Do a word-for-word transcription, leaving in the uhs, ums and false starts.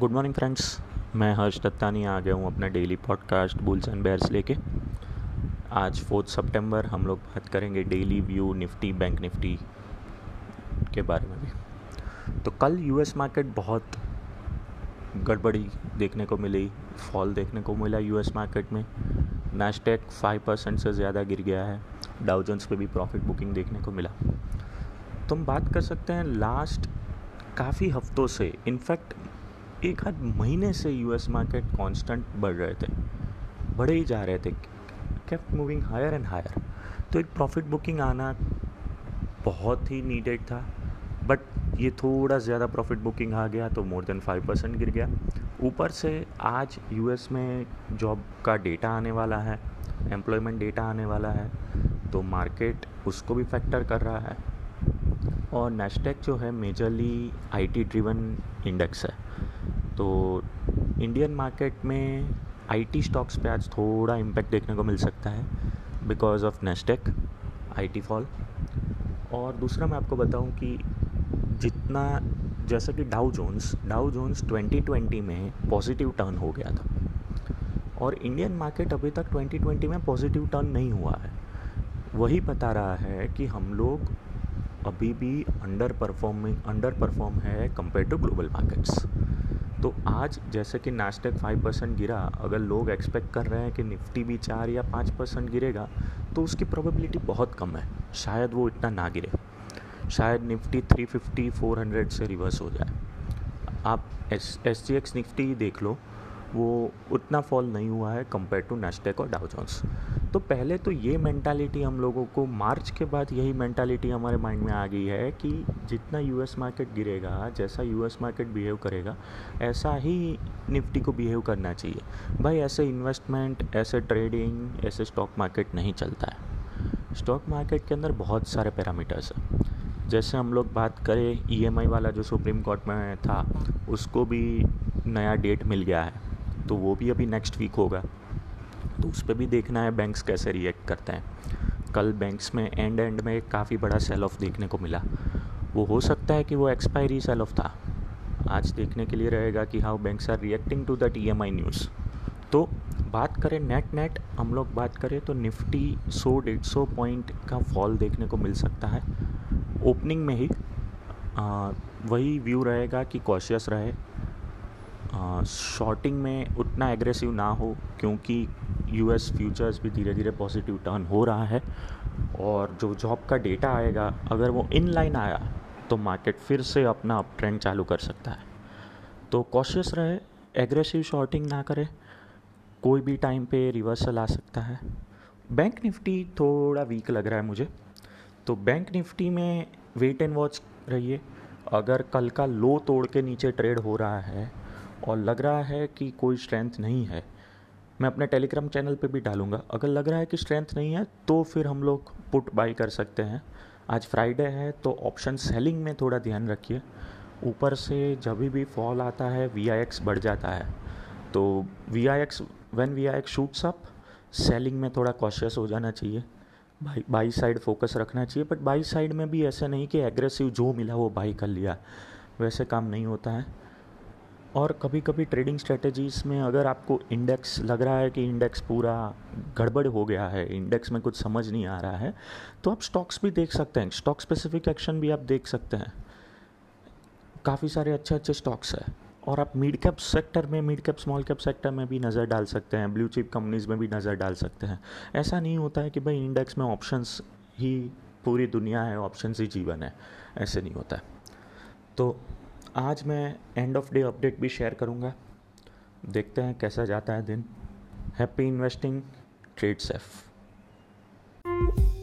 Good morning friends, मैं हर्ष दत्तानी आ गया हूँ अपना daily podcast bulls and bears लेके। आज फोर्थ सितंबर, हम लोग बात करेंगे daily view Nifty bank Nifty के बारे में भी। तो कल यूएस मार्केट बहुत गड़बड़ी देखने को मिली, फॉल देखने को मिला यूएस मार्केट में। नास्डेक फाइव परसेंट से ज़्यादा गिर गया है, डाउ जोन्स पे भी प्रॉफिट बुकिंग देखने को मिला। तो हम बात कर सकते हैं लास्ट काफ़ी हफ्तों से, इनफैक्ट एक आध महीने से यूएस मार्केट कांस्टेंट बढ़ रहे थे, बढ़े ही जा रहे थे, kept moving higher and higher. तो एक प्रॉफिट बुकिंग आना बहुत ही नीडेड था, बट ये थोड़ा ज़्यादा प्रॉफिट बुकिंग आ गया तो मोर देन फाइव परसेंट गिर गया। ऊपर से आज यूएस में जॉब का डेटा आने वाला है, एम्प्लॉयमेंट डेटा आने वाला है, तो मार्केट उसको भी फैक्टर कर रहा है। और नैस्डैक जो है मेजरली आईटी ड्रिवन इंडेक्स है, तो इंडियन मार्केट में आईटी स्टॉक्स पे आज थोड़ा इम्पैक्ट देखने को मिल सकता है because of Nasdaq IT fall. और दूसरा मैं आपको बताऊं कि जितना जैसा कि Dow Jones Dow Jones twenty twenty में पॉजिटिव टर्न हो गया था, और इंडियन मार्केट अभी तक ट्वेंटी ट्वेंटी में पॉजिटिव टर्न नहीं हुआ है। वही बता रहा है कि हम लोग अभी भी अंडर परफॉर्मिंग अंडर परफॉर्म है कंपेयर टू ग्लोबल मार्केट्स। तो आज जैसे कि नास्डैक फाइव परसेंट गिरा, अगर लोग एक्सपेक्ट कर रहे हैं कि निफ्टी भी चार या पाँच परसेंट गिरेगा तो उसकी प्रोबेबिलिटी बहुत कम है, शायद वो इतना ना गिरे, शायद Nifty three fifty four hundred से रिवर्स हो जाए। आप एस जी एक्स निफ्टी देख लो, वो उतना फॉल नहीं हुआ है कंपेयर टू नास्डैक और डाउ जोन्स। तो पहले तो ये मेंटालिटी हम लोगों को मार्च के बाद यही मेंटालिटी हमारे माइंड में आ गई है कि जितना यूएस मार्केट गिरेगा, जैसा यूएस मार्केट बिहेव करेगा, ऐसा ही निफ्टी को बिहेव करना चाहिए। भाई ऐसे इन्वेस्टमेंट, ऐसे ट्रेडिंग, ऐसे स्टॉक मार्केट नहीं चलता है। स्टॉक मार्केट के अंदर बहुत सारे पैरामीटर्स हैं, जैसे हम लोग बात करें ईएमआई वाला जो सुप्रीम कोर्ट में था, उसको भी नया डेट मिल गया है, तो वो भी अभी नेक्स्ट वीक होगा, तो उस पर भी देखना है बैंक्स कैसे रिएक्ट करते हैं। कल बैंक्स में एंड एंड में एक काफ़ी बड़ा सेल ऑफ देखने को मिला, वो हो सकता है कि वो एक्सपायरी सेल ऑफ था। आज देखने के लिए रहेगा कि how banks are reacting to that EMI news. तो बात करें नेट नेट हम लोग बात करें तो निफ्टी सौ डेढ़ सौ पॉइंट का फॉल देखने को मिल सकता है ओपनिंग में ही। आ, वही व्यू रहेगा कि कॉशियस रहे, शॉर्टिंग uh, में उतना एग्रेसिव ना हो, क्योंकि यूएस फ्यूचर्स भी धीरे धीरे पॉजिटिव टर्न हो रहा है। और जो जॉब का डेटा आएगा, अगर वो इन लाइन आया तो मार्केट फिर से अपना अप ट्रेंड चालू कर सकता है। तो कॉशियस रहे, एग्रेसिव शॉर्टिंग ना करें, कोई भी टाइम पे रिवर्सल आ सकता है। बैंक निफ्टी थोड़ा वीक लग रहा है मुझे, तो बैंक निफ्टी में वेट एंड वॉच रहिए। अगर कल का लो तोड़ के नीचे ट्रेड हो रहा है और लग रहा है कि कोई स्ट्रेंथ नहीं है, मैं अपने टेलीग्राम चैनल पे भी डालूंगा, अगर लग रहा है कि स्ट्रेंथ नहीं है तो फिर हम लोग पुट बाई कर सकते हैं। आज फ्राइडे है तो ऑप्शन सेलिंग में थोड़ा ध्यान रखिए। ऊपर से जब भी फॉल आता है वी आई एक्स बढ़ जाता है, तो V I X when V I X shoots up, selling में थोड़ा कॉशियस हो जाना चाहिए, बाई बाई साइड फोकस रखना चाहिए। बट बाई साइड में भी ऐसा नहीं कि एग्रेसिव जो मिला वो बाई कर लिया, वैसे काम नहीं होता है। और कभी कभी ट्रेडिंग स्ट्रेटेजीज़ में अगर आपको इंडेक्स लग रहा है कि इंडेक्स पूरा गड़बड़ हो गया है, इंडेक्स में कुछ समझ नहीं आ रहा है, तो आप स्टॉक्स भी देख सकते हैं, स्टॉक स्पेसिफिक एक्शन भी आप देख सकते हैं। काफ़ी सारे अच्छे अच्छे स्टॉक्स हैं, और आप मिड कैप सेक्टर में, mid cap small cap sector में भी नज़र डाल सकते हैं, ब्लू चिप कंपनीज़ में भी नज़र डाल सकते हैं। ऐसा नहीं होता है कि भाई इंडेक्स में ऑप्शंस ही पूरी दुनिया है, ऑप्शंस ही जीवन है, ऐसे नहीं होता है। तो आज मैं एंड ऑफ डे अपडेट भी शेयर करूंगा, देखते हैं कैसा जाता है दिन। Happy investing, trade safe.